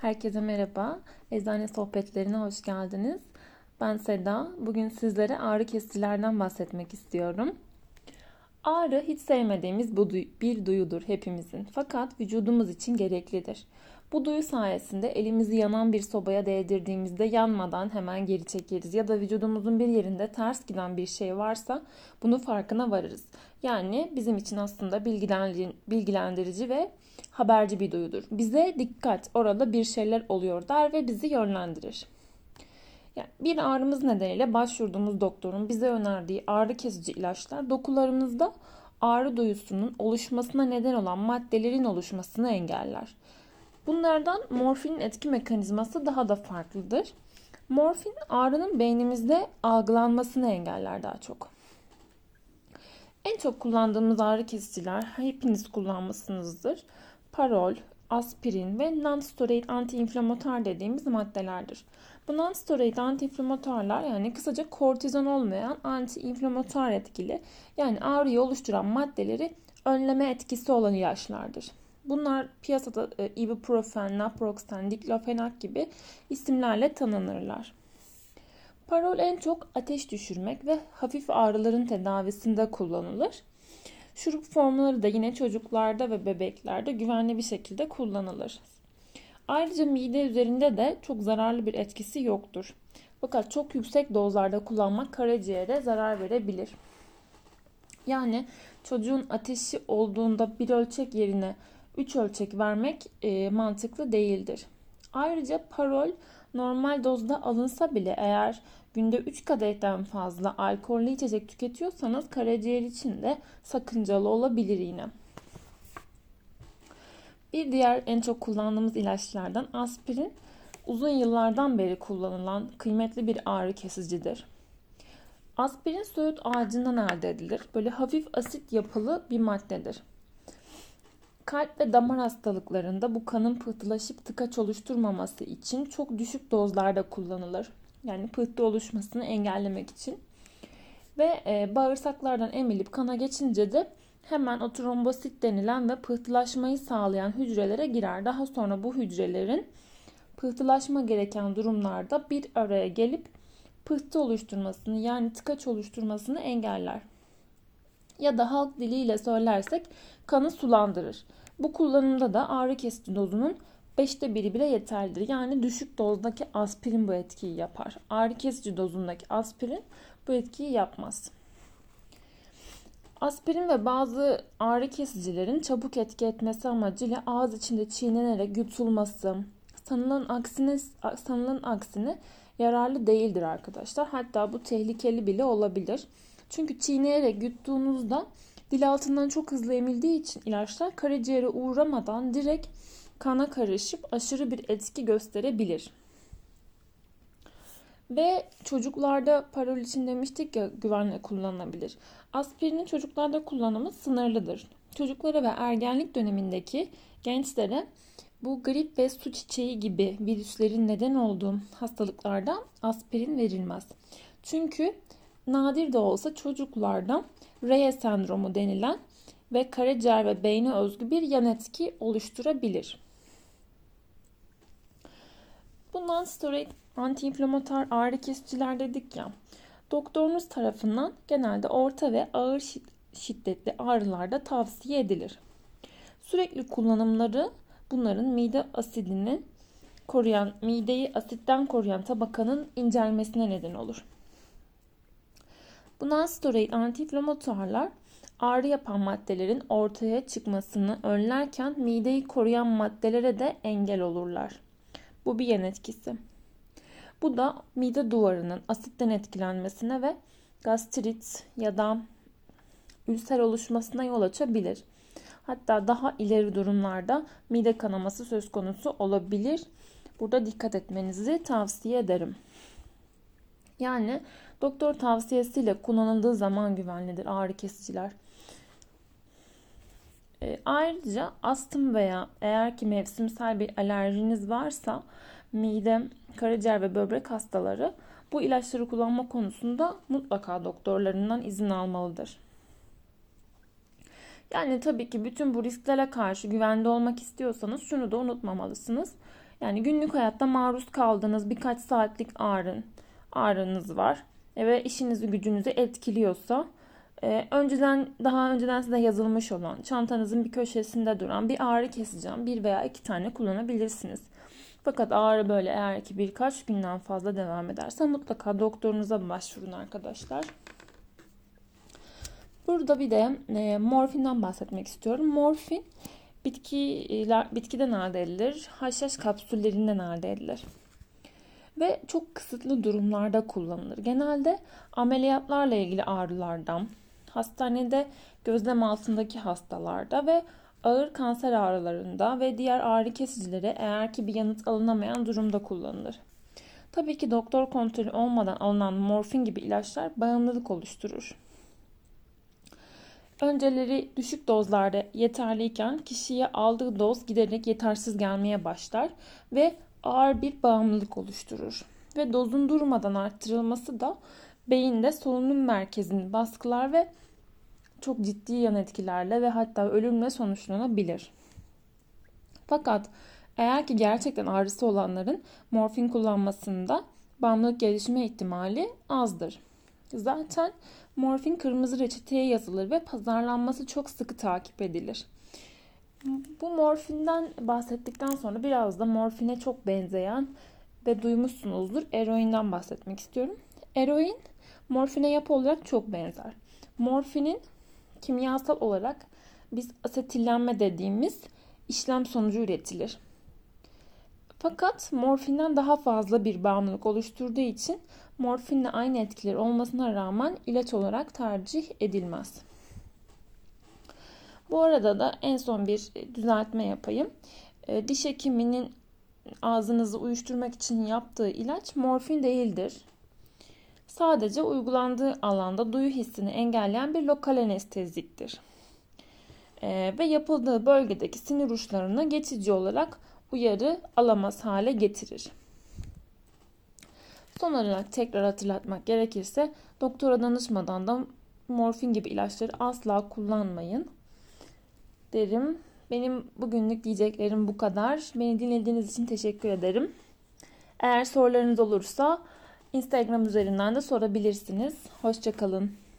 Herkese merhaba. Eczane sohbetlerine hoş geldiniz. Ben Seda. Bugün sizlere ağrı kesicilerden bahsetmek istiyorum. Ağrı hiç sevmediğimiz bir duyudur hepimizin. Fakat vücudumuz için gereklidir. Bu duyu sayesinde elimizi yanan bir sobaya değdirdiğimizde yanmadan hemen geri çekeriz. Ya da vücudumuzun bir yerinde ters giden bir şey varsa bunu farkına varırız. Yani bizim için aslında bilgilendirici ve haberci bir duyudur. Bize dikkat, orada bir şeyler oluyor der ve bizi yönlendirir. Yani bir ağrımız nedeniyle başvurduğumuz doktorun bize önerdiği ağrı kesici ilaçlar dokularımızda ağrı duyusunun oluşmasına neden olan maddelerin oluşmasını engeller. Bunlardan morfinin etki mekanizması daha da farklıdır. Morfin ağrının beynimizde algılanmasını engeller daha çok. En çok kullandığımız ağrı kesiciler hepiniz kullanmışsınızdır. Parol, aspirin ve non-steroid antiinflamatuar dediğimiz maddelerdir. Bu non-steroid antiinflamatuarlar yani kısaca kortizon olmayan antiinflamatuar etkili yani ağrıyı oluşturan maddeleri önleme etkisi olan ilaçlardır. Bunlar piyasada ibuprofen, naproxen, diklofenak gibi isimlerle tanınırlar. Parol en çok ateş düşürmek ve hafif ağrıların tedavisinde kullanılır. Şurup formları da yine çocuklarda ve bebeklerde güvenli bir şekilde kullanılır. Ayrıca mide üzerinde de çok zararlı bir etkisi yoktur. Fakat çok yüksek dozlarda kullanmak karaciğere zarar verebilir. Yani çocuğun ateşi olduğunda bir ölçek yerine 3 ölçek vermek mantıklı değildir. Ayrıca parol normal dozda alınsa bile eğer günde 3 kadehten fazla alkollü içecek tüketiyorsanız karaciğer için de sakıncalı olabilir yine. Bir diğer en çok kullandığımız ilaçlardan aspirin uzun yıllardan beri kullanılan kıymetli bir ağrı kesicidir. Aspirin söğüt ağacından elde edilir. Böyle hafif asit yapılı bir maddedir. Kalp ve damar hastalıklarında bu kanın pıhtılaşıp tıkaç oluşturmaması için çok düşük dozlarda kullanılır. Yani pıhtı oluşmasını engellemek için. Ve bağırsaklardan emilip kana geçince de hemen o trombosit denilen ve pıhtılaşmayı sağlayan hücrelere girer. Daha sonra bu hücrelerin pıhtılaşma gereken durumlarda bir araya gelip pıhtı oluşturmasını yani tıkaç oluşturmasını engeller. Ya da halk diliyle söylersek kanı sulandırır. Bu kullanımda da ağrı kesici dozunun 1/5 bile yeterlidir. Yani düşük dozdaki aspirin bu etkiyi yapar. Ağrı kesici dozundaki aspirin bu etkiyi yapmaz. Aspirin ve bazı ağrı kesicilerin çabuk etki etmesi amacıyla ağız içinde çiğnenerek yutulması sanılan aksine yararlı değildir arkadaşlar. Hatta bu tehlikeli bile olabilir. Çünkü çiğneyerek yuttuğunuzda dil altından çok hızlı emildiği için ilaçlar karaciğere uğramadan direkt kana karışıp aşırı bir etki gösterebilir. Ve çocuklarda parol için demiştik ya güvenle kullanılabilir. Aspirinin çocuklarda kullanımı sınırlıdır. Çocuklara ve ergenlik dönemindeki gençlere bu grip ve su çiçeği gibi virüslerin neden olduğu hastalıklarda aspirin verilmez. Çünkü nadir de olsa çocuklarda Reye sendromu denilen ve karaciğer ve beyne özgü bir yan etki oluşturabilir. Bundan steroid antiinflamatuar ağrı kesiciler dedik ya. Doktorunuz tarafından genelde orta ve ağır şiddetli ağrılarda tavsiye edilir. Sürekli kullanımları bunların mideyi asitten koruyan tabakanın incelmesine neden olur. Bu non-steroid antiinflamatuarlar ağrı yapan maddelerin ortaya çıkmasını önlerken mideyi koruyan maddelere de engel olurlar. Bu bir yan etkisi. Bu da mide duvarının asitten etkilenmesine ve gastrit ya da ülser oluşmasına yol açabilir. Hatta daha ileri durumlarda mide kanaması söz konusu olabilir. Burada dikkat etmenizi tavsiye ederim. Yani doktor tavsiyesiyle kullanıldığı zaman güvenlidir ağrı kesiciler. Ayrıca astım veya eğer ki mevsimsel bir alerjiniz varsa mide, karaciğer ve böbrek hastaları bu ilaçları kullanma konusunda mutlaka doktorlarından izin almalıdır. Yani tabii ki bütün bu risklere karşı güvende olmak istiyorsanız şunu da unutmamalısınız. Yani günlük hayatta maruz kaldığınız birkaç saatlik ağrınız var ve işinizi gücünüzü etkiliyorsa daha önceden size yazılmış olan çantanızın bir köşesinde duran bir ağrı keseceğim. Bir veya iki tane kullanabilirsiniz. Fakat ağrı böyle eğer ki birkaç günden fazla devam ederse mutlaka doktorunuza başvurun arkadaşlar. Burada bir de morfinden bahsetmek istiyorum. Morfin bitkiden elde edilir. Haşhaş kapsüllerinden elde edilir. Ve çok kısıtlı durumlarda kullanılır. Genelde ameliyatlarla ilgili ağrılardan, hastanede gözlem altındaki hastalarda ve ağır kanser ağrılarında ve diğer ağrı kesicilere eğer ki bir yanıt alınamayan durumda kullanılır. Tabii ki doktor kontrolü olmadan alınan morfin gibi ilaçlar bağımlılık oluşturur. Önceleri düşük dozlarda yeterliyken kişiye aldığı doz giderek yetersiz gelmeye başlar ve ağır bir bağımlılık oluşturur. Ve dozun durmadan arttırılması da beyinde solunum merkezini baskılar ve çok ciddi yan etkilerle ve hatta ölümle sonuçlanabilir. Fakat eğer ki gerçekten ağrısı olanların morfin kullanmasında bağımlılık gelişme ihtimali azdır. Zaten morfin kırmızı reçeteye yazılır ve pazarlanması çok sıkı takip edilir. Bu morfinden bahsettikten sonra biraz da morfine çok benzeyen ve duymuşsunuzdur eroinden bahsetmek istiyorum. Eroin morfine yapı olarak çok benzer. Morfinin kimyasal olarak biz asetillenme dediğimiz işlem sonucu üretilir. Fakat morfinden daha fazla bir bağımlılık oluşturduğu için morfinle aynı etkileri olmasına rağmen ilaç olarak tercih edilmez. Bu arada da en son bir düzeltme yapayım. Diş hekiminin ağzınızı uyuşturmak için yaptığı ilaç morfin değildir. Sadece uygulandığı alanda duyu hissini engelleyen bir lokal anesteziktir. Ve yapıldığı bölgedeki sinir uçlarına geçici olarak uyarı alamaz hale getirir. Son olarak tekrar hatırlatmak gerekirse doktora danışmadan da morfin gibi ilaçları asla kullanmayın derim. Benim bugünlük diyeceklerim bu kadar. Beni dinlediğiniz için teşekkür ederim. Eğer sorularınız olursa Instagram üzerinden de sorabilirsiniz. Hoşça kalın.